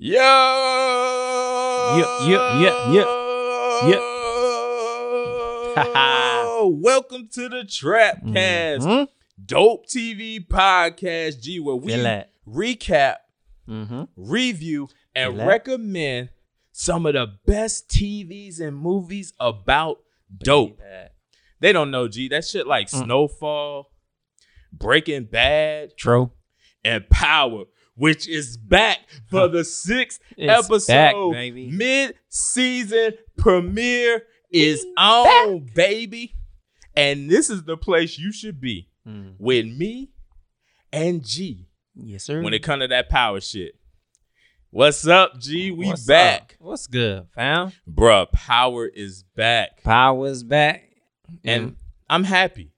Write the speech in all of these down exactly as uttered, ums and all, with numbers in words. Yo! Yep, yep, yep, yep, yep. Welcome to the Trapcast, mm-hmm. Dope T V podcast, G, where we recap, mm-hmm. review, and Feel recommend some of the best T Vs and movies about dope. They don't know, G. That shit like mm. Snowfall, Breaking Bad, True, and Power, which is back for the sixth it's episode. Back, mid-season premiere is it's on, back. Baby. And this is the place you should be mm. with me and G. Yes, sir. When it comes to that Power shit. What's up, G? We What's back. Up? What's good, fam? Bruh, Power is back. Power is back. And mm. I'm happy.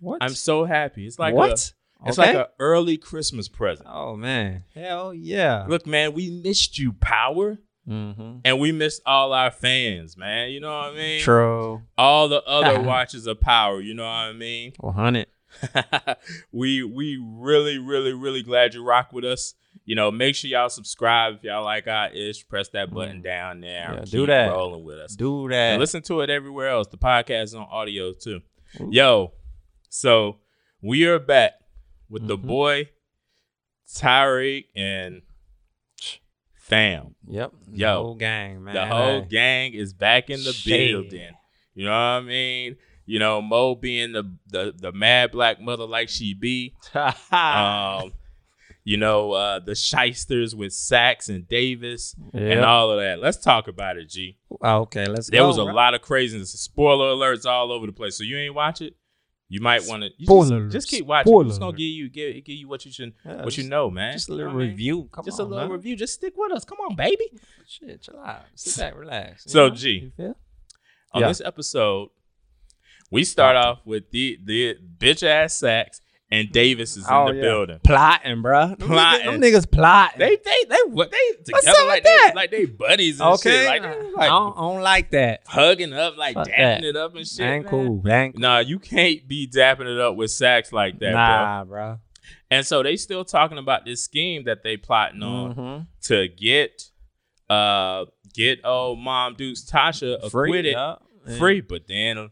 What? I'm so happy. It's like what? A, it's okay. like an early Christmas present. Oh man, hell yeah! Look, man, we missed you, Power, mm-hmm. and we missed all our fans, man. You know what I mean? True. All the other watchers of Power. You know what I mean? One hundred. we we really really really glad you rock with us. You know, make sure y'all subscribe if y'all like our ish. Press that button down there. Yeah, do that. Rolling with us. Do that. And listen to it everywhere else. The podcast is on audio too. Ooh. Yo, so we are back with mm-hmm. the boy Tariq and fam. Yep. Yo, the whole gang, man. The whole hey. gang is back in the Shit. building. You know what I mean? You know, Mo being the the, the mad black mother like she be. um, you know, uh, the shysters with Saxe and Davis yep. and all of that. Let's talk about it, G. Oh, okay, let's there go. There was a right? lot of craziness. Spoiler alerts all over the place. So you ain't watch it? You might want to just, just keep watching. Spoiler. It's gonna give you give, give you what you should yeah, what you know, man. Just a little you know review. Come just on, a little man. review. Just stick with us. Come on, baby. Shit, chill out. Sit back, relax. So, know? G, on yeah. this episode, we start yeah. off with the the bitch ass Sax and Davis is oh, in the yeah. building plotting, bro. Plotting. Them niggas plotting. They they they what they, they together What's like that? They, like they buddies and okay. shit. Like, they, like I don't, I don't like that. Hugging up, like Fuck dapping that. it up and shit. Ain't cool. Ain't cool. Nah, you can't be dapping it up with Sax like that, nah, bro. Nah, bro. And so they still talking about this scheme that they plotting on mm-hmm. to get uh get old mom Dukes Tasha acquitted, free, yeah. free. But then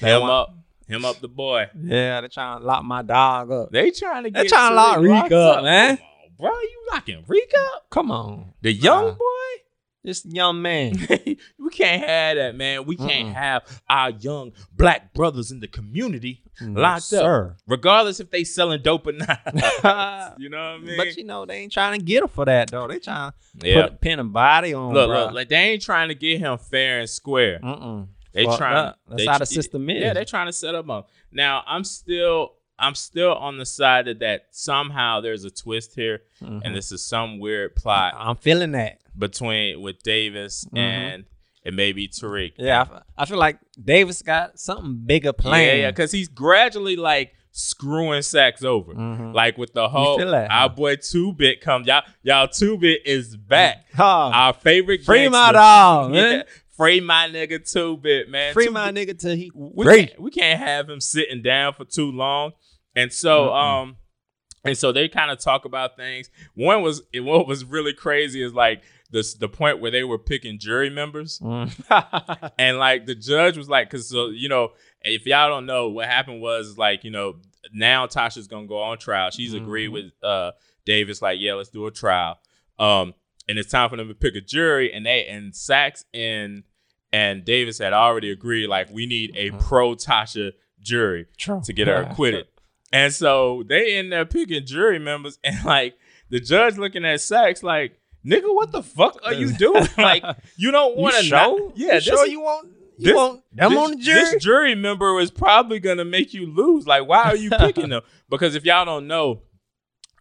they him want- up. Him up the boy. Yeah, they trying to lock my dog up. They trying to get They trying to lock Reek up, up, man. Come on, bro, you locking Reek up? Come on. The young uh, boy? This young man. We can't have that, man. We can't uh-uh. have our young black brothers in the community mm, locked sir. up. Regardless if they selling dope or not. You know what I mean? But you know, they ain't trying to get him for that, though. They trying to yeah. put a pin and body on him. Look, bro. look, like they ain't trying to get him fair and square. Mm-mm. They well, trying. That, that's they, how the system is. Yeah, they're trying to set them up. Now, I'm still, I'm still on the side of that. Somehow, there's a twist here, mm-hmm. and this is some weird plot. I'm feeling that between with Davis mm-hmm. and and maybe Tariq. Yeah, I, I feel like Davis got something bigger planned. Yeah, yeah, because he's gradually like screwing Sax over, mm-hmm. like with the whole that, our huh? boy two-Bit comes. Y'all, y'all two-Bit is back. Oh, our favorite free my dog, man. Yeah. Free my nigga two-Bit, man. Free two my bit. nigga till he we can't, we can't have him sitting down for too long. And so mm-hmm. um and so they kind of talk about things. One was what was really crazy is like this the point where they were picking jury members. Mm. And like the judge was like, cause so you know, if y'all don't know, what happened was like, you know, now Tasha's gonna go on trial. She's mm-hmm. agreed with uh Davis, like, yeah, let's do a trial. Um And it's time for them to pick a jury, and they and Sax and and Davis had already agreed, like, we need a pro Tasha jury True. to get her acquitted. And so they end up picking jury members, and like the judge looking at Sax like, nigga, what the fuck are you doing? Like, you don't want to know. Yeah, you this, sure you won't. You this, won't. I'm on the jury. This jury member is probably gonna make you lose. Like, why are you picking them? Because if y'all don't know,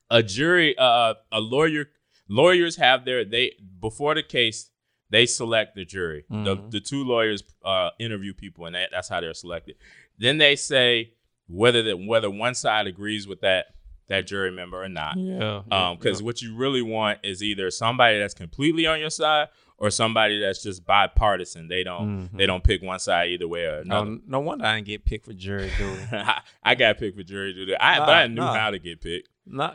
a jury, uh, a lawyer. Lawyers have their they before the case they select the jury. Mm-hmm. The the two lawyers uh, interview people and that, that's how they're selected. Then they say whether that whether one side agrees with that that jury member or not. Yeah. Um, because yeah. what you really want is either somebody that's completely on your side or somebody that's just bipartisan. They don't mm-hmm. they don't pick one side either way or another. No, no wonder I didn't get picked for jury duty. I, I got picked for jury duty. I nah, but I knew nah. how to get picked. Nah,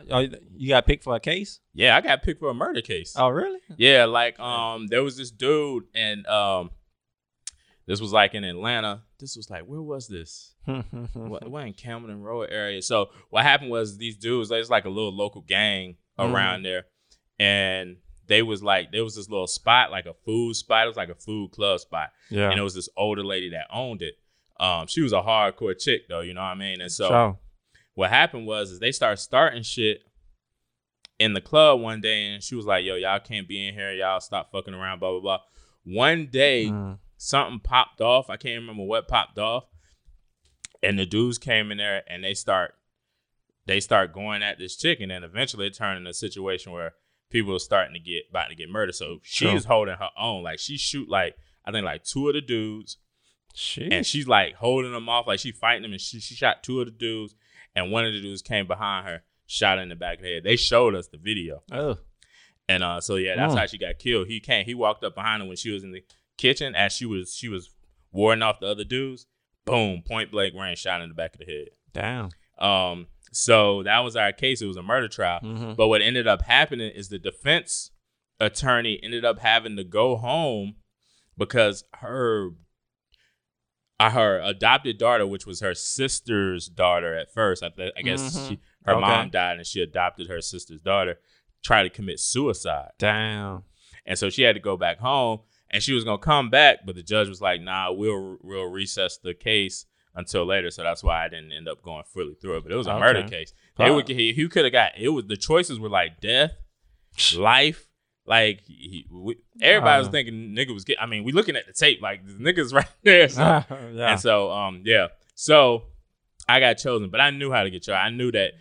you got picked for a case? Yeah, I got picked for a murder case. Oh, really? Yeah, like um, there was this dude, and um, this was like in Atlanta. This was like, where was this? what, what in Camden Road area? So what happened was these dudes, there's like a little local gang around mm-hmm. there, and they was like, there was this little spot, like a food spot. It was like a food club spot. Yeah. And it was this older lady that owned it. Um, she was a hardcore chick though, you know what I mean? And so sure. what happened was is they started starting shit in the club one day, and she was like, yo, y'all can't be in here. Y'all stop fucking around, blah, blah, blah. One day, mm. something popped off. I can't remember what popped off. And the dudes came in there and they start, they start going at this chick, and then eventually it turned into a situation where people are starting to get about to get murdered. So she's sure. holding her own. Like she shoot like I think like two of the dudes, Jeez. and she's like holding them off. Like she fighting them, and she she shot two of the dudes, and one of the dudes came behind her, shot her in the back of the head. They showed us the video. Oh, and uh, so yeah, that's mm. how she got killed. He came, he walked up behind her when she was in the kitchen as she was she was warding off the other dudes. Boom, point blank range, shot in the back of the head. Damn. Um. So that was our case. It was a murder trial. Mm-hmm. But what ended up happening is the defense attorney ended up having to go home because her, her adopted daughter, which was her sister's daughter at first, I, th- I guess mm-hmm. she, her okay. mom died and she adopted her sister's daughter, tried to commit suicide. Damn. And so she had to go back home, and she was going to come back, but the judge was like, nah, we'll, we'll recess the case until later. So that's why I didn't end up going fully through it. But it was a okay. murder case. They would, he, he could have got it. Was the choices were like death, life. Like he, we, everybody uh, was thinking nigga was getting. I mean, we looking at the tape like the nigga's right there. So. Uh, yeah. And so um yeah. So I got chosen, but I knew how to get chosen. I knew that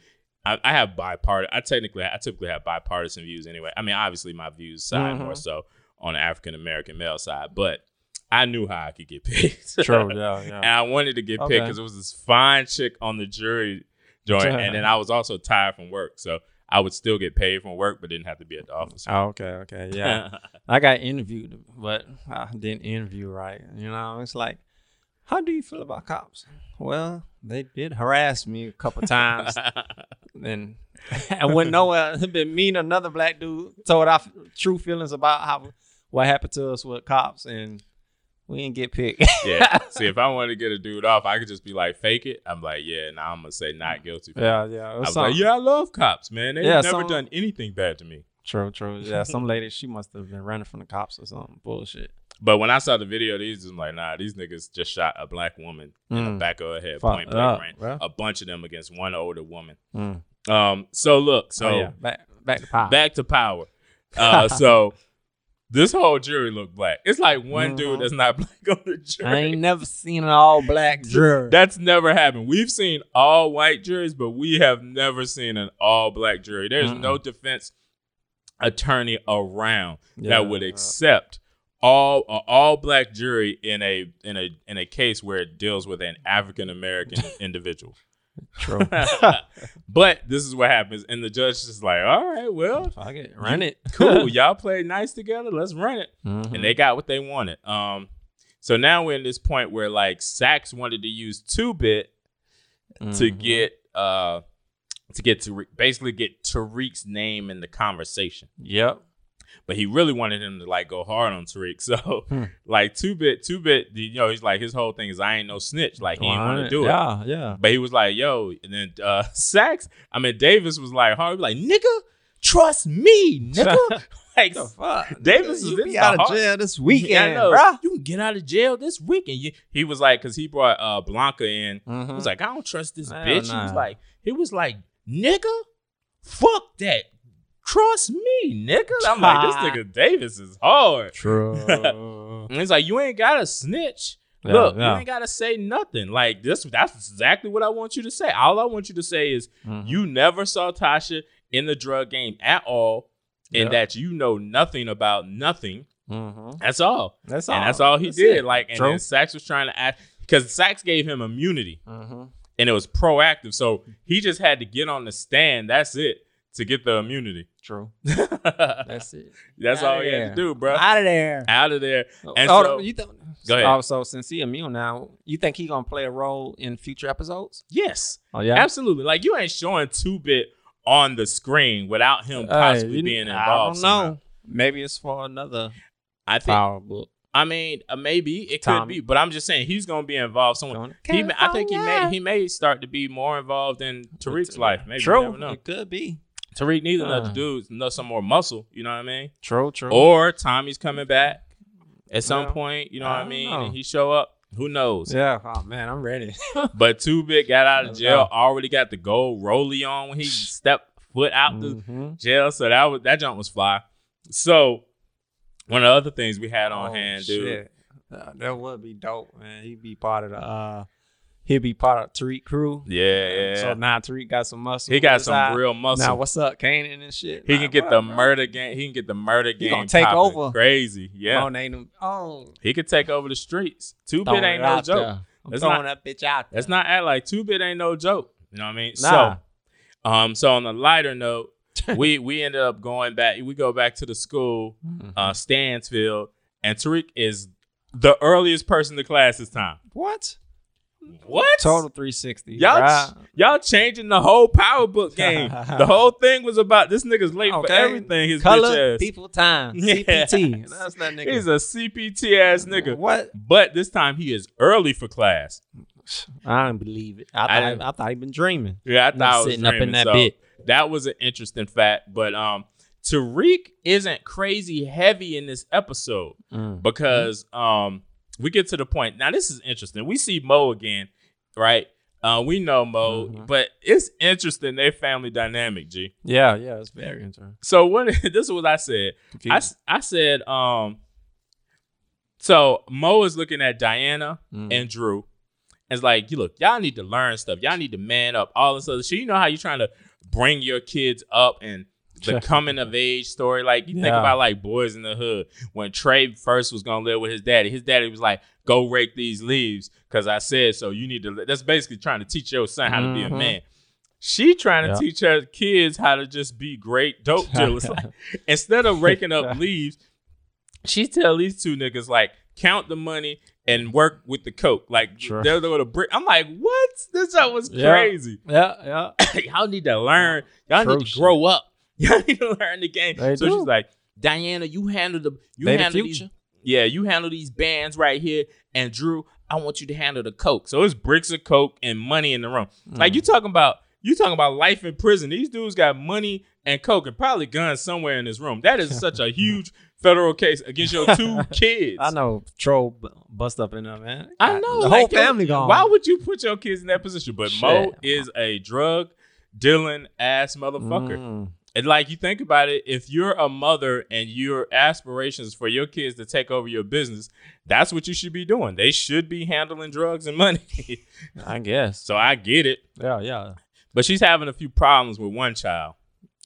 I, I have bipartisan. I technically I typically have bipartisan views anyway. I mean, obviously my views side mm-hmm. more so on the African American male side, but I knew how I could get picked. True, yeah, yeah. And I wanted to get okay. picked because it was this fine chick on the jury joint. And then I was also tired from work. So I would still get paid from work, but didn't have to be at the office. Oh, okay, okay, yeah. I got interviewed, but I didn't interview right. You know, it's like, how do you feel about cops? Well, they did harass me a couple times. And I wouldn't know it had been me and another black dude told our true feelings about how what happened to us with cops. And we didn't get picked. yeah. See, if I wanted to get a dude off, I could just be like, fake it. I'm like, yeah, now nah, I'm going to say not guilty. Yeah, yeah. I was something. like, yeah, I love cops, man. They've yeah, never some... done anything bad to me. True, true. Yeah, some lady, she must have been running from the cops or something. Bullshit. But when I saw the video, these was like, nah, these niggas just shot a black woman mm. in the back of her head. Fuck point blank range. Bro. A bunch of them against one older woman. Mm. Um. So look, so oh, yeah. back, back to power. Back to power. Uh. So. This whole jury looked black. It's like one mm-hmm. dude that's not black on the jury. I ain't never seen an all-black jury. That's never happened. We've seen all-white juries, but we have never seen an all-black jury. There's mm-hmm. no defense attorney around yeah, that would accept uh, all an all-black jury in a in a in a case where it deals with an African American individual. True. But this is what happens, and the judge is like, all right, well, fuck it, run it. Cool, y'all play nice together, let's run it. Mm-hmm. And they got what they wanted. Um so now we're in this point where like Saxe wanted to use two bit mm-hmm. to get uh to get to basically get Tariq's name in the conversation. Yep. But he really wanted him to like go hard on Tariq. So hmm. like two-bit, two-bit, you know, he's like, his whole thing is I ain't no snitch. Like he ain't want to do it. Yeah, yeah. But he was like, yo, and then uh, Sax, I mean, Davis was like, hard, like, nigga, trust me, nigga. Like, the fuck? Davis is be out of jail this weekend, yeah, bro. You can get out of jail this weekend. He was like, because he brought uh, Blanca in. Mm-hmm. He was like, I don't trust this I bitch. He was like, he was like, nigga, fuck that. Trust me, nigga. I'm like, this nigga Davis is hard. True. And he's like, you ain't gotta snitch. Yeah, Look, yeah. you ain't gotta say nothing. Like this, that's exactly what I want you to say. All I want you to say is mm-hmm. you never saw Tasha in the drug game at all, and yeah. that you know nothing about nothing. Mm-hmm. That's all. That's all. And that's all he that's did. It. Like, and True. then Sax was trying to act because Sax gave him immunity, mm-hmm. and it was proactive. So he just had to get on the stand. That's it. to get the immunity. True. That's it. That's all he had to do, bro. Out of there. Out of there. And oh, so, you th- go ahead. Oh, so since he immune now, you think he gonna play a role in future episodes? Yes. Oh yeah. Absolutely. Like you ain't showing two-Bit on the screen without him possibly uh, being involved. I don't know. Somehow. Maybe it's for another. I think. Power book. I mean, uh, maybe it Tommy. could be, but I'm just saying he's gonna be involved. Someone, he, I think he may he may start to be more involved in Tariq's life. Maybe true, you never know. It could be. Tariq needs uh. another dude, know some more muscle. You know what I mean? True, true. Or Tommy's coming back at some yeah. point. You know I what I mean? Know. And he show up. Who knows? Yeah. Oh man, I'm ready. But two-Bit got out of jail. Go. Already got the gold rollie on when he stepped foot out mm-hmm. the jail. So that was that jump was fly. So. One of the other things we had on oh, hand, shit. dude. Uh, that would be dope, man. He'd be part of the, uh, he'd be part of Tariq crew. Yeah, yeah. So now Tariq got some muscle. He got some eye. real muscle. Now what's up, Kanan and shit? He nah, can get what, the bro? murder game. He can get the murder game. He gonna take popping. over. Crazy, yeah. Oh, name oh. He could take over the streets. two-Bit ain't no joke. That's throwing not, that bitch out. There. Let's not act like two-Bit ain't no joke. You know what I mean? Nah. So, um, so on a lighter note. we we ended up going back. We go back to the school, mm-hmm. uh, Stansfield, and Tariq is the earliest person to class this time. What? What? Total three sixty. Y'all, right. y'all changing the whole Power Book game. The whole thing was about this nigga's late okay. for everything. His color, bitch ass. people, time. Yeah. C P T. That's that nigga. He's a C P T ass nigga. What? But this time he is early for class. I don't believe it. I thought I, I thought he'd been dreaming. Yeah, I thought I was sitting dreaming, up in that so. bit. That was an interesting fact, but um, Tariq isn't crazy heavy in this episode mm. because mm. um, we get to the point. Now, this is interesting. We see Mo again, right? Uh, we know Mo, mm-hmm. but it's interesting, their family dynamic, G. Yeah, yeah, it's very interesting. So what? This is what I said. I, I said, um, so Mo is looking at Diana mm. and Drew. It's like, look, y'all need to learn stuff. Y'all need to man up, all this other shit. You know how you're trying to bring your kids up and the coming of age story. Like you yeah. think about like Boys in the Hood. When Trey first was going to live with his daddy, his daddy was like, go rake these leaves. Cause I said, so you need to, li-. That's basically trying to teach your son how to mm-hmm. be a man. She trying to yeah. teach her kids how to just be great dope dealers. Like, instead of raking up leaves, she tell these two niggas like, count the money and work with the coke. Like sure. they're going to brick. I'm like, what? This up was yeah. crazy. Yeah, yeah. Y'all need to learn. Y'all True need to grow shit. up. Y'all need to learn the game. They so do. She's like, Diana, you handle the you they handle the these. Yeah, you handle these bands right here. And Drew, I want you to handle the coke. So it's bricks of coke and money in the room. Mm. Like you talking about you talking about life in prison. These dudes got money and coke and probably guns somewhere in this room. That is such a huge federal case against your two kids. I know troll b- bust up in there, man. I know. The like whole family yo, gone. Why would you put your kids in that position? But Shit. Mo is a drug dealing ass motherfucker. Mm. And like you think about it, if you're a mother and your aspirations for your kids to take over your business, that's what you should be doing. They should be handling drugs and money. I guess. So I get it. Yeah, yeah. But she's having a few problems with one child.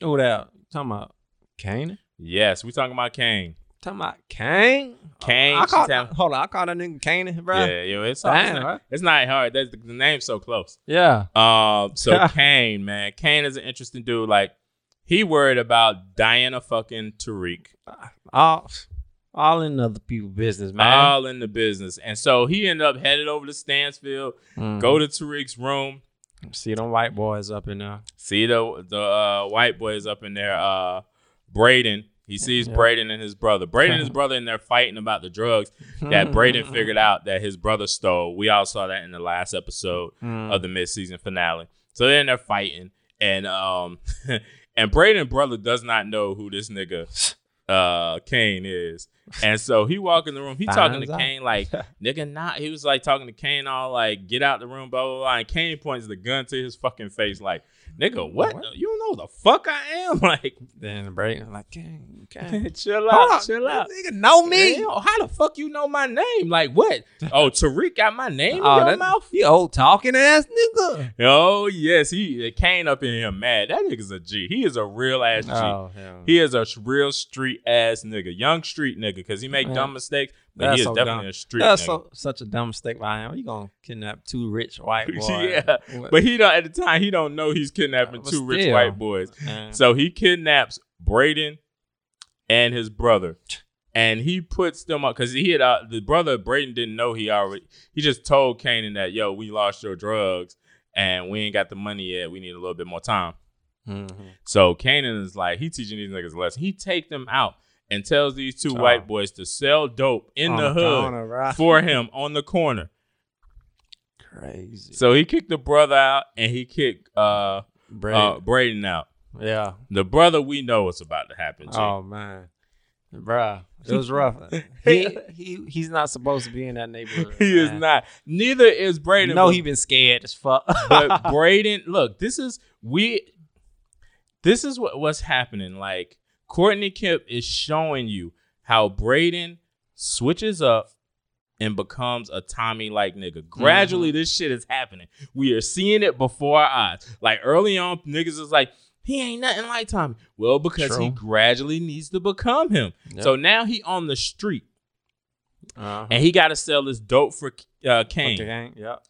Oh, that talking about Kanan? Yes, we talking about Kane. Talking about Kane? Kane. I call, having, hold on, I call that nigga Kanan, bro. Yeah, yo, it's, Damn, it's, not, right? it's not hard. That's, the, the name's so close. Yeah. Um. So Kane, man, Kane is an interesting dude. Like, he worried about Diana fucking Tariq. All, all in other people's business, man. All in the business, and so he ended up headed over to Stansfield, mm. go to Tariq's room, see them white boys up in there. See the the uh, white boys up in there. Uh, Braden. He sees yeah. Braden and his brother. Braden and his brother in there fighting about the drugs that Braden figured out that his brother stole. We all saw that in the last episode mm. of the mid-season finale. So they're in there fighting. And um, and Braden's brother does not know who this nigga uh, Kane is. And so he walk in the room. He Finds talking to out. Kane like, nigga, nah. He was like talking to Kane all like, get out the room, blah, blah, blah. And Kane points the gun to his fucking face like, nigga, what? what? You don't know who the fuck I am? Like, then Braden like, Kane, Kane, chill out, chill out. Nigga, know me? Damn, how the fuck you know my name? Like, what? Oh, Tariq got my name oh, in your mouth? You old talking ass nigga. Oh, yes. He Kane up in here mad. That nigga's a G. He is a real ass G. Oh, he is a real street ass nigga. Young street nigga, because he make man. dumb mistakes, But that's he is so definitely dumb. a street That's so, such a dumb mistake by him. He gonna kidnap two rich white boys. yeah, what? But he don't at the time he don't know he's kidnapping two still, rich white boys. Man. So he kidnaps Braden and his brother, and he puts them up because he had uh, the brother Braden didn't know he already. He just told Kanan that, yo, we lost your drugs and we ain't got the money yet. We need a little bit more time. Mm-hmm. So Kanan is like, he teaching these niggas a lesson. He take them out and tells these two oh. white boys to sell dope in on the hood corner, right? for him on the corner. Crazy. So he kicked the brother out and he kicked uh, Braden. Uh, Braden out. Yeah. The brother we know what's about to happen to. Oh, man. Bruh, it was rough. he, he He's not supposed to be in that neighborhood. He man. is not. Neither is Braden. No, he been scared as fuck. But Braden, look, this is, we, this is what, what's happening. Like, Courtney Kemp is showing you how Braden switches up and becomes a Tommy-like nigga. Gradually, mm-hmm. this shit is happening. We are seeing it before our eyes. Like, early on, niggas is like, he ain't nothing like Tommy. Well, because True. he gradually needs to become him. Yep. So now he on the street. Uh-huh. And he got to sell this dope for uh, Kane. Yep.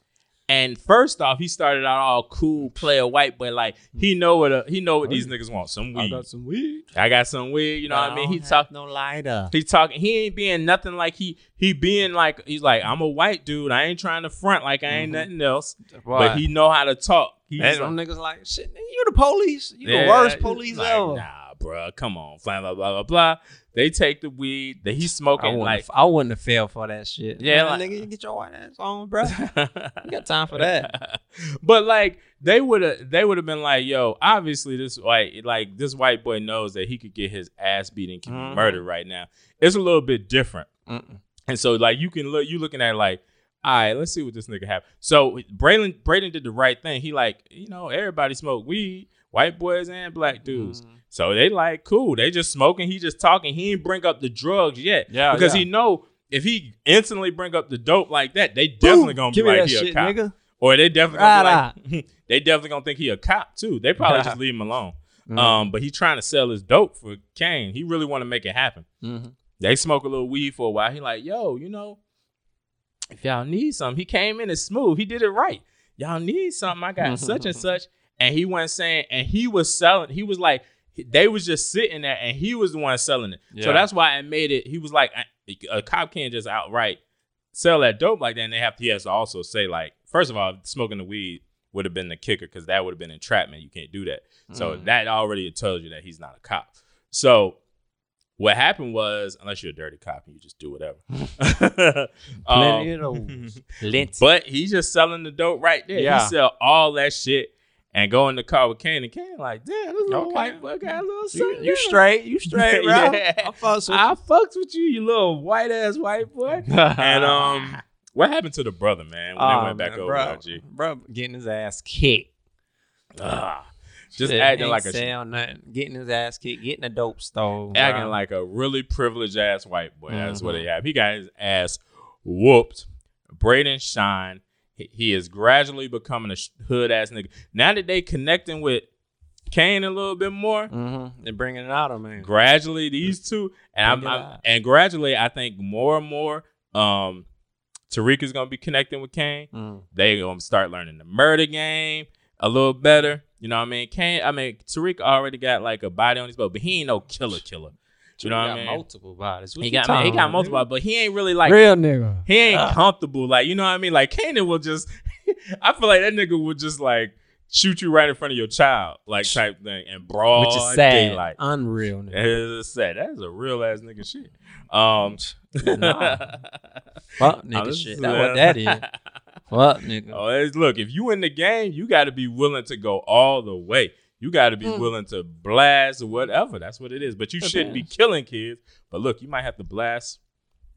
And first off, he started out all cool, play a white boy. Like, he know what a, he know what these niggas want. Some weed. I got some weed. I got some weed. You know I what I mean? He talk no lighter. He talking. He ain't being nothing like he he being like he's like, I'm a white dude. I ain't trying to front like I ain't mm-hmm. nothing else. Boy. But he know how to talk. He's and some like, niggas like, shit, you the police. You yeah, the worst police like, ever. Nah, bro, come on. Blah blah blah blah blah. They take the weed that he's smoking. I like I wouldn't have failed for that shit. Yeah, man, like, nigga, you get your white ass on, bro. You got time for that? But like, they would have, they would have been like, yo, obviously this white, like, like this white boy knows that he could get his ass beat and mm-hmm. murdered right now. It's a little bit different, Mm-mm. and so like you can look, you looking at it like, all right, let's see what this nigga have. So Braden, Braden did the right thing. He like, you know, everybody smoke weed, white boys and black dudes. Mm-hmm. So they like, cool. They just smoking. He just talking. He ain't bring up the drugs yet. Yeah, because yeah. he know if he instantly bring up the dope like that, they definitely Boom, gonna be like, he shit, a cop. Nigga. Or they definitely gonna ah, be like, nah. they definitely gonna think he a cop too. They probably just leave him alone. Mm-hmm. Um, but he trying to sell his dope for Kane. He really want to make it happen. Mm-hmm. They smoke a little weed for a while. He like, yo, you know, if y'all need something, he came in and smooth. He did it right. Y'all need something. I got such and such. And he wasn't saying, and he was selling. He was like, they was just sitting there and he was the one selling it. Yeah. So that's why I made it. He was like, a, a cop can't just outright sell that dope like that. And they have to, he has to also say like, first of all, smoking the weed would have been the kicker because that would have been entrapment. You can't do that. Mm. So that already tells you that he's not a cop. So what happened was, unless you're a dirty cop and you just do whatever. um, but he's just selling the dope right there. Yeah. He sell all that shit. And go in the car with Kanan. Kanan like, damn, this little okay. white boy got a little something. You, you straight. You straight, bro. yeah. I fucks with I you. I fucks with you, you little white-ass white boy. And um, what happened to the brother, man, when oh, they went back man, over bro, R G? Bro, getting his ass kicked. Ugh. Just Shit, acting like a... sound nothing. Getting his ass kicked. Getting a dope stole. Acting bro. like a really privileged-ass white boy. That's mm-hmm. what he had. He got his ass whooped. Braden shined. He is gradually becoming a hood ass nigga. Now that they connecting with Kane a little bit more, mm-hmm. they're bringing it out of man. Gradually, these two, and I'm, I'm and gradually, I think more and more, um, Tariq is gonna be connecting with Kane. Mm. They gonna start learning the murder game a little better. You know what I mean? Kane, I mean Tariq already got like a body on his belt, but he ain't no killer killer. You know what I mean? Multiple bodies. What he got, man, he got multiple bodies, but he ain't really like real nigga. He ain't uh. comfortable, like you know what I mean. Like Kanan will just, I feel like that nigga will just like shoot you right in front of your child, like type thing, and brawl. Which is sad, daylight. Unreal. Nigga. It is sad. That is a real ass nigga shit. Um, nah. Fuck nigga oh, shit. That's what that is. Fuck nigga. Oh, look, if you in the game, you got to be willing to go all the way. You got to be mm. willing to blast or whatever. That's what it is. But you shouldn't be killing kids. But look, you might have to blast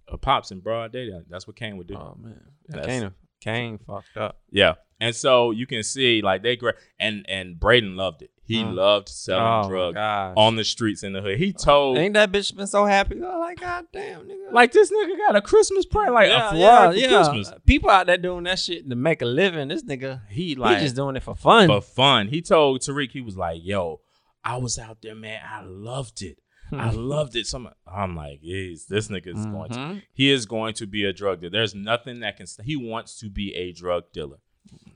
a pops in broad daylight. That's what Kane would do. Oh, man. Kane, Kane fucked up. Yeah. And so you can see, like, they great. And, and Braden loved it. He mm. loved selling oh, drugs on the streets in the hood. He told. Ain't that bitch been so happy? Oh, like, goddamn, nigga. Like, this nigga got a Christmas present. Like, yeah, a flyer yeah, for yeah. Christmas. People out there doing that shit to make a living. This nigga, he like. He just doing it for fun. For fun. He told Tariq, he was like, yo, I was out there, man. I loved it. I loved it. So I'm, I'm like, geez, this nigga is mm-hmm. going to, he is going to be a drug dealer. There's nothing that can, he wants to be a drug dealer.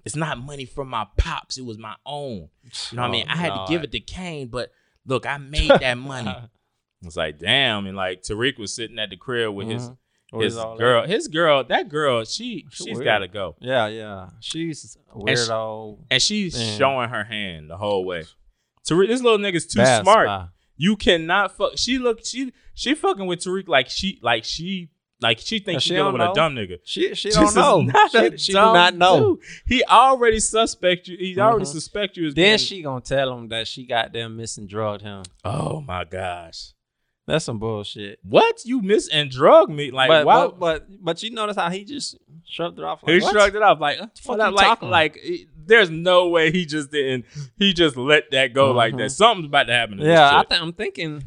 It's not money from my pops. It was my own. You know what oh, I mean? I had God. to give it to Kane, but look, I made that money. It's like, damn. And like Tariq was sitting at the crib with mm-hmm. his, Or his girl, that? his girl, that girl, she she's, she's gotta go. Yeah, yeah, she's a weirdo, and, she, and she's man. showing her hand the whole way. Tariq, this little nigga's too That's smart. My. You cannot fuck. She look, she she fucking with Tariq like she like she like she thinks she's dealing with know. a dumb nigga. She she this don't know. Not she she do not know. Dude. He already suspect you. He mm-hmm. already suspect you. As then being, she gonna tell him that she goddamn misdrugged him. Oh my gosh. That's some bullshit. What? You miss and drug me? Like, but, wow. But, but but you notice how he just shrugged it off. Like, he what? shrugged it off. Like, uh, what I, like, like, there's no way he just didn't. He just let that go mm-hmm. like that. Something's about to happen to yeah, this shit. I th- I'm thinking.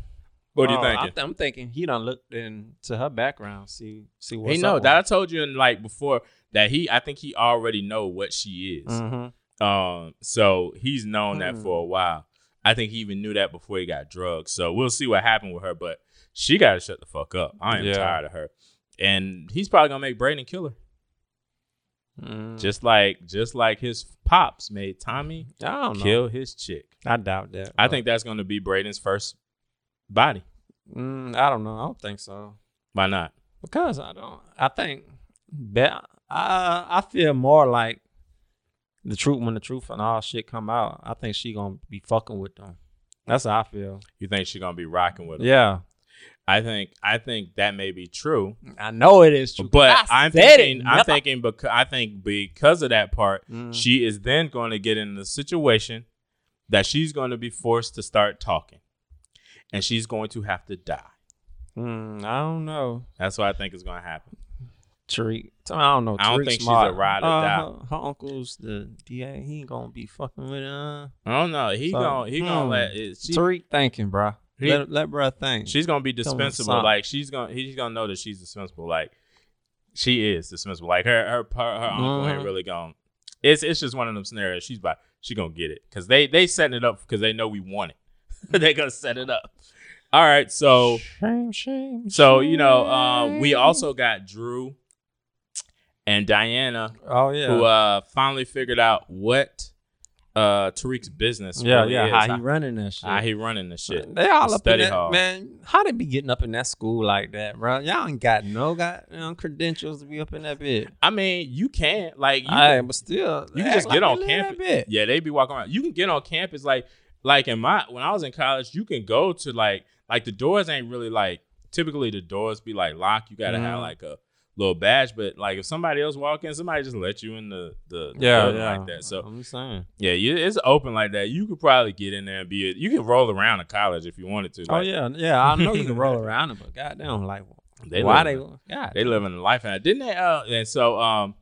What do you uh, think? Th- I'm thinking he done looked into her background. See, see what's He know up that with. I told you in like before that he, I think he already know what she is. Mm-hmm. Um, so he's known mm-hmm. that for a while. I think he even knew that before he got drugged. So we'll see what happened with her, but she got to shut the fuck up. I am yeah. tired of her. And he's probably going to make Braden kill her. Mm. Just like just like his pops made Tommy I don't kill know. his chick. I doubt that. I think that's going to be Braden's first body. Mm, I don't know. I don't think so. Why not? Because I don't. I think I, I feel more like the truth, when the truth and all shit come out, I think she gonna be fucking with them. That's how I feel. You think she gonna be rocking with them? Yeah, I think I think that may be true. I know it is true, but I I'm thinking, I'm thinking because I think because of that part, mm. she is then going to get in the situation that she's going to be forced to start talking, and she's going to have to die. Mm, I don't know. That's what I think is going to happen. Tariq. I don't know. I don't Tariq think smart. she's a ride or die. Uh, her, her uncle's the D A. He ain't gonna be fucking with her. I don't know. He so, gonna he hmm. gonna let it, she, Tariq thinking, bro. He, let let bro think. She's gonna be dispensable. Like she's gonna he's gonna know that she's dispensable. Like she is dispensable. Like her her her, her mm-hmm. uncle ain't really gonna. It's it's just one of them scenarios. She's about she gonna get it because they they setting it up because they know we want it. They gonna set it up. All right. So shame, shame, so you know uh, we also got Drew and Diana, oh, yeah. who uh, finally figured out what uh, Tariq's business yeah, really yeah, is. Yeah, how he running that shit. How he running that shit. They all the up in that, hall. man. How they be getting up in that school like that, bro? Y'all ain't got no goddamn credentials to be up in that bit. I mean, you can't. Like, you, right, but still. You can just like get on campus. Yeah, they be walking around. You can get on campus. Like, like in my when I was in college, you can go to, like, like the doors ain't really, like, typically the doors be, like, locked. You got to mm-hmm. have, like, a little badge, but like if somebody else walk in, somebody just let you in the the yeah, yeah. like that. So I'm saying, yeah, you, it's open like that. You could probably get in there and be. A, you can roll around in college if you wanted to. Like, oh yeah, yeah, I know you can roll around, but goddamn, like they why live, they God, they living a life out, didn't they? Uh, and so um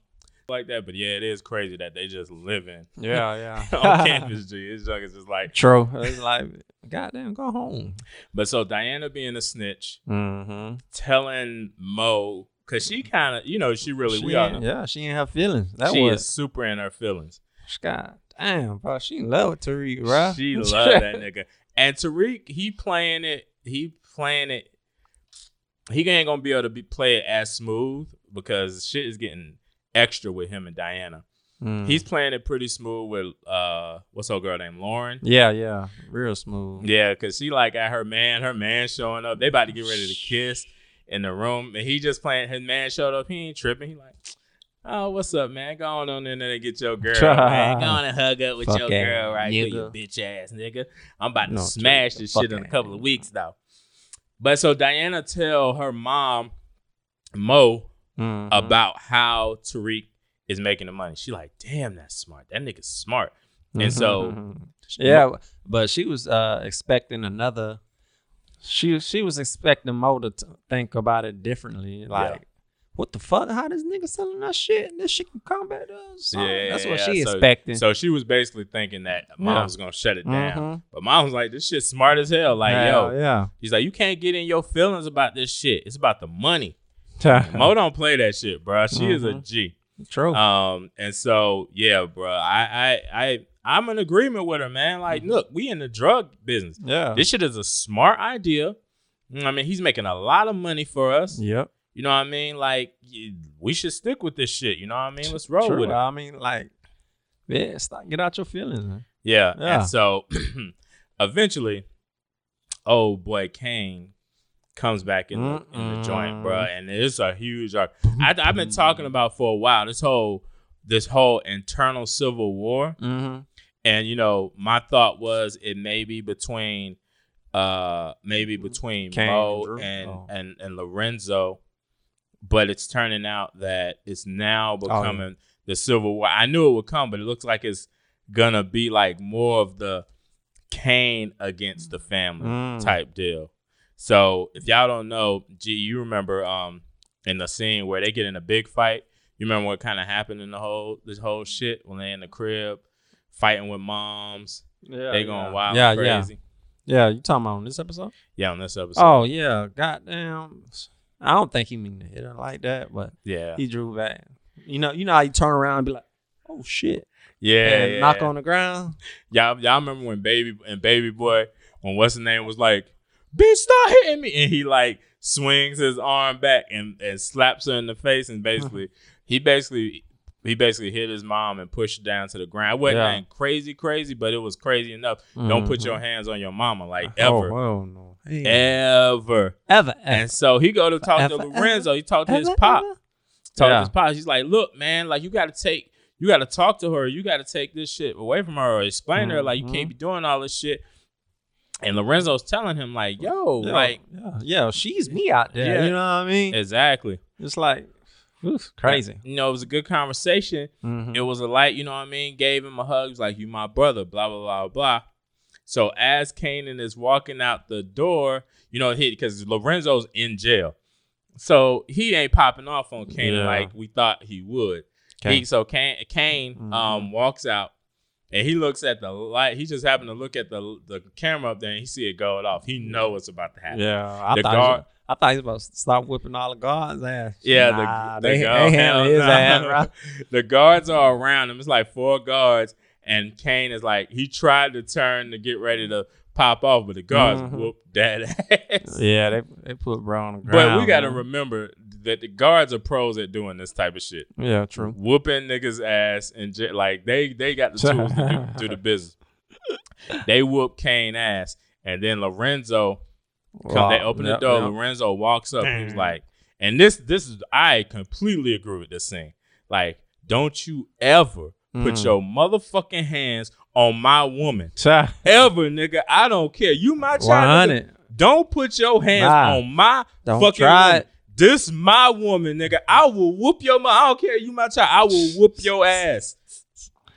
like that, but yeah, it is crazy that they just living. Yeah, yeah, on campus, G. It's just, it's just like true. It's like goddamn, go home. But so Diana being a snitch, mm-hmm. telling Mo. Cause she kind of, you know, she really, she we all know. Yeah, she ain't her feelings. That she was, is super in her feelings. God damn, bro, she loved Tariq, bro. She loved that nigga. And Tariq, he playing it, he playing it. He ain't gonna be able to be play it as smooth because shit is getting extra with him and Diana. Mm. He's playing it pretty smooth with uh, what's her girl named Lauren? Yeah, yeah, real smooth. Yeah, cause she like at her man, her man showing up. They about to get ready to kiss. In the room, and he just playing. His man showed up. He ain't tripping. He like, oh, what's up, man? Go on, on in there and get your girl, man. Go on and hug up with fuck your girl, right? Nigga. You bitch ass nigga. I'm about to no, smash this shit in a couple of weeks though. But so Diana tell her mom, Mo, mm-hmm. about how Tariq is making the money. She like, damn, that's smart. That nigga's smart. Mm-hmm. And so, yeah, but she was uh, expecting another. She she was expecting Mo to t- think about it differently. Like, yeah. what the fuck? How this nigga selling that shit? This shit can come back to us. Yeah, that's what yeah. she so, expecting. So she was basically thinking that Mom yeah. was gonna shut it down. Mm-hmm. But Mom was like, this shit's smart as hell. Like, hell, yo, yeah. She's like, you can't get in your feelings about this shit. It's about the money. Mo don't play that shit, bro. She mm-hmm. is a G. True. Um, and so yeah, bro. I I I I'm in agreement with her, man. Like, mm-hmm. look, we in the drug business. Yeah. This shit is a smart idea. I mean, he's making a lot of money for us. Yep. You know what I mean? Like, we should stick with this shit. You know what I mean? Let's roll True. with it. I mean, like, man, stop, get out your feelings, man. Yeah. yeah. And so eventually, oh boy, Kane comes back in, the, in the joint, bro. And it's a huge arc. I, I've been talking about for a while, this whole, this whole internal civil war. Mm-hmm. And, you know, my thought was it may be between uh maybe between Kane, Mo Drew. and oh. and and Lorenzo, but it's turning out that it's now becoming oh, yeah. the civil war. I knew it would come, but it looks like it's gonna be like more of the Kane against the family mm. type deal. So if y'all don't know, gee, you remember um in the scene where they get in a big fight, you remember what kind of happened in the whole this whole shit when they in the crib fighting with moms, yeah, they going yeah. wild yeah, crazy. Yeah. Yeah, you talking about on this episode? Yeah, on this episode. Oh, yeah. Goddamn. I don't think he mean to hit her like that, but yeah, he drew back. You know, you know how you turn around and be like, oh, shit. Yeah. And yeah, knock yeah. on the ground. Y'all, y'all remember when Baby and Baby Boy, when what's his name was like, bitch, stop hitting me. And he like swings his arm back and, and slaps her in the face. And basically, he basically he basically hit his mom and pushed her down to the ground. It wasn't yeah. crazy, crazy, but it was crazy enough. Mm-hmm. Don't put your hands on your mama, like, ever. Oh, oh no. Hey. Ever. Ever. And so he go to talk ever, to Lorenzo. Ever, he talked to ever, his pop. Ever? Talked yeah. to his pop. He's like, look, man, like, you got to take, you got to talk to her. You got to take this shit away from her or explain mm-hmm. to her, like, you can't be doing all this shit. And Lorenzo's telling him, like, yo, yeah, like. Yeah, yeah, she's me out there. Yeah. You know what I mean? Exactly. It's like. Oof, crazy. You know, it was a good conversation. Mm-hmm. It was a light, you know what I mean? Gave him a hug. He's like, you my brother, blah, blah, blah, blah. So as Kanan is walking out the door, you know, he because Lorenzo's in jail. So he ain't popping off on Kanan yeah. like we thought he would. Kane. He, so Kane, Kane mm-hmm. um, walks out and he looks at the light. He just happened to look at the, the camera up there and he see it going off. He know what's about to happen. Yeah, I the thought guard, I thought he was about to stop whipping all the guards' ass. Yeah, nah, the, the, they, guard, they handle hell, his nah. ass, right? The guards are around him. It's like four guards, and Kane is like, he tried to turn to get ready to pop off, but the guards mm-hmm. whooped that ass. Yeah, they they put bro on the ground. But we got to remember that the guards are pros at doing this type of shit. Yeah, true. Whooping niggas' ass, and j- like they, they got the tools to do, do the business. They whoop Kane's ass, and then Lorenzo... Wow. They open yep, the door. Yep. Lorenzo walks up. He was like, and this, this is, I completely agree with this thing. Like, don't you ever mm. put your motherfucking hands on my woman. Child. Ever, nigga. I don't care. You my child. Nigga, don't put your hands nah. on my don't fucking try woman. It. This my woman, nigga. I will whoop your mother. I don't care. You my child. I will whoop your ass.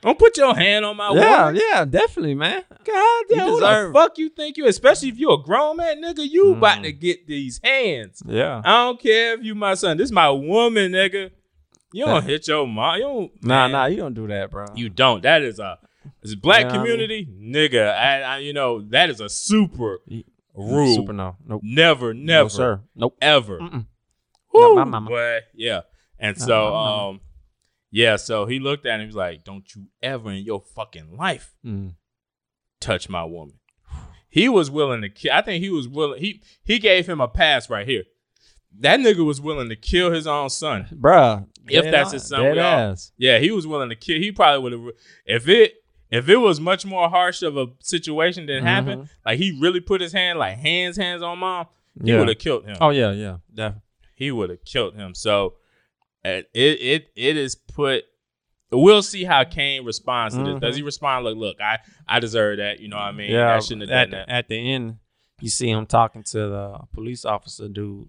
Don't put your hand on my yeah, woman. Yeah, yeah, definitely, man. God damn, who the fuck you think you, especially if you're a grown man, nigga, you mm. about to get these hands. Yeah. I don't care if you my son. This is my woman, nigga. You don't hit your mom. You don't, nah, man. nah, you don't do that, bro. You don't. That is a, it's a black you know community, I mean? nigga. I, I, you know, that is a super rule. Super no. Nope. Never, never. No, sir. Nope. Ever. Mm-mm. Woo, not my mama. Boy. Yeah. And not so, um, yeah, so he looked at him. He was like, don't you ever in your fucking life mm. touch my woman. He was willing to kill. I think he was willing. He he gave him a pass right here. That nigga was willing to kill his own son. Bruh. If that's on, his son. We all, yeah, he was willing to kill. He probably would have. If it if it was much more harsh of a situation than mm-hmm. happened, like he really put his hand, like hands, hands on mom, he yeah. would have killed him. Oh, yeah, yeah. Definitely. He would have killed him. So. It it it is put. We'll see how Kane responds to this. Mm-hmm. Does he respond like, "Look, I, I deserve that"? You know what I mean? Yeah. I shouldn't have done that. At the end, you see him talking to the police officer dude,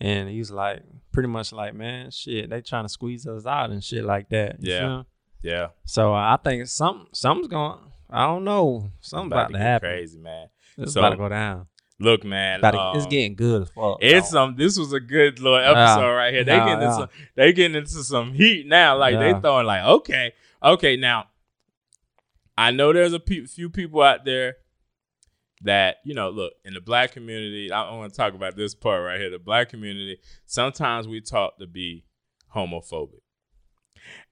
and he's like, pretty much like, "Man, shit, they trying to squeeze us out and shit like that." Yeah, know? yeah. So uh, I think something something's going. I don't know. Something's about, about to, to happen. Crazy, man. It's so, about to go down. Look, man, it, um, it's getting good. Fuck, it's some. Um, this was a good little episode yeah, right here. They yeah, getting into yeah. some, they getting into some heat now. Like yeah. they throwing like, okay, okay. Now, I know there's a pe- few people out there that you know. Look, in the black community, I want to talk about this part right here. The black community. Sometimes we taught to be homophobic,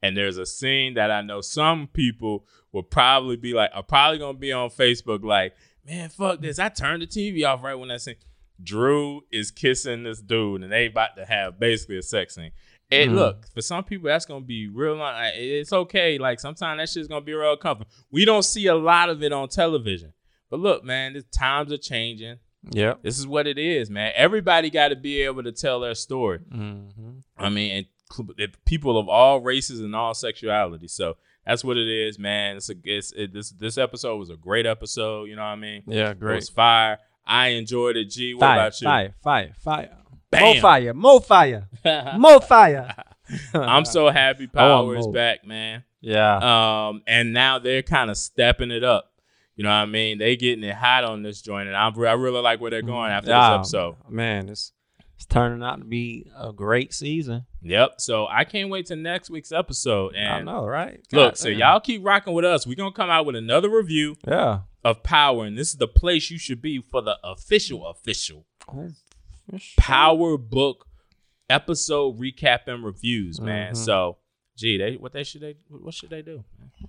and there's a scene that I know some people will probably be like, are probably gonna be on Facebook like. Man, fuck this. I turned the T V off right when I seen. Drew is kissing this dude, and they about to have basically a sex scene. And mm. look, for some people, that's going to be real. Like, it's okay. Like, sometimes that shit's going to be real comfortable. We don't see a lot of it on television. But look, man, the times are changing. Yeah. This is what it is, man. Everybody got to be able to tell their story. Mm-hmm. I mean, and people of all races and all sexuality. So that's what it is, man. It's a, it's, it, this this episode was a great episode. You know what I mean? Yeah, great. It was fire. I enjoyed it. G, what fire, about you? Fire, fire, fire. Bam. Mo fire, Mo fire, Mo fire. I'm so happy Power is back, man. Yeah. Um, and now they're kind of stepping it up. You know what I mean? They getting it hot on this joint, and I'm, I really like where they're going after oh, this episode. Man, it's it's turning out to be a great season. Yep. So I can't wait to next week's episode. And I know, right? God, look, so y'all keep rocking with us. We're gonna come out with another review. Yeah. Of Power, and this is the place you should be for the official official. Oh. Power book episode recap and reviews, man. Mm-hmm. So, gee, they what they should they what should they do?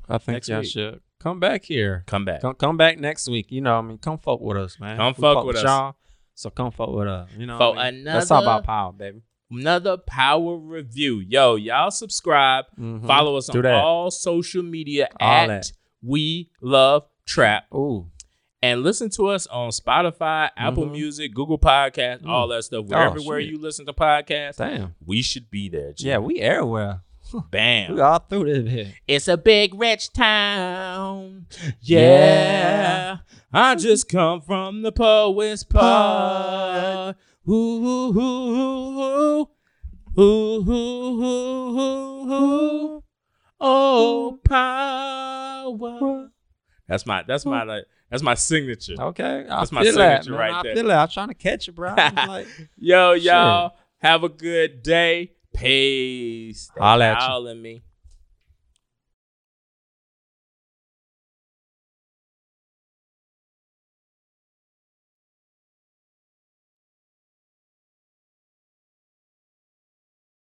I think next y'all week. should come back here. Come back. Come, come back next week. You know, I mean, come fuck with us, man. Come fuck, fuck with us, y'all. So come fuck with us. You know, for I mean? another, let's talk about Power, baby. Another Power review, yo. Y'all subscribe, mm-hmm. follow us do on that. all social media all at that. We Love Trap. Ooh. And listen to us on Spotify, Apple mm-hmm. Music, Google Podcasts, mm. all that stuff. Wherever oh, you listen to podcasts, damn, we should be there. Jim. Yeah, we everywhere. Bam. We all through this here. It's a big, rich town. Yeah. yeah. I just come from the poet's pod. Ooh, ooh, ooh, ooh, ooh, ooh, ooh, ooh, ooh. Oh, Power. That's my, that's my, like, That's my signature. Okay. I That's my feel signature that, right I there. I feel it. I'm trying to catch it, bro. Like, yo, y'all, shit. Have a good day. Peace. Thanks for calling me.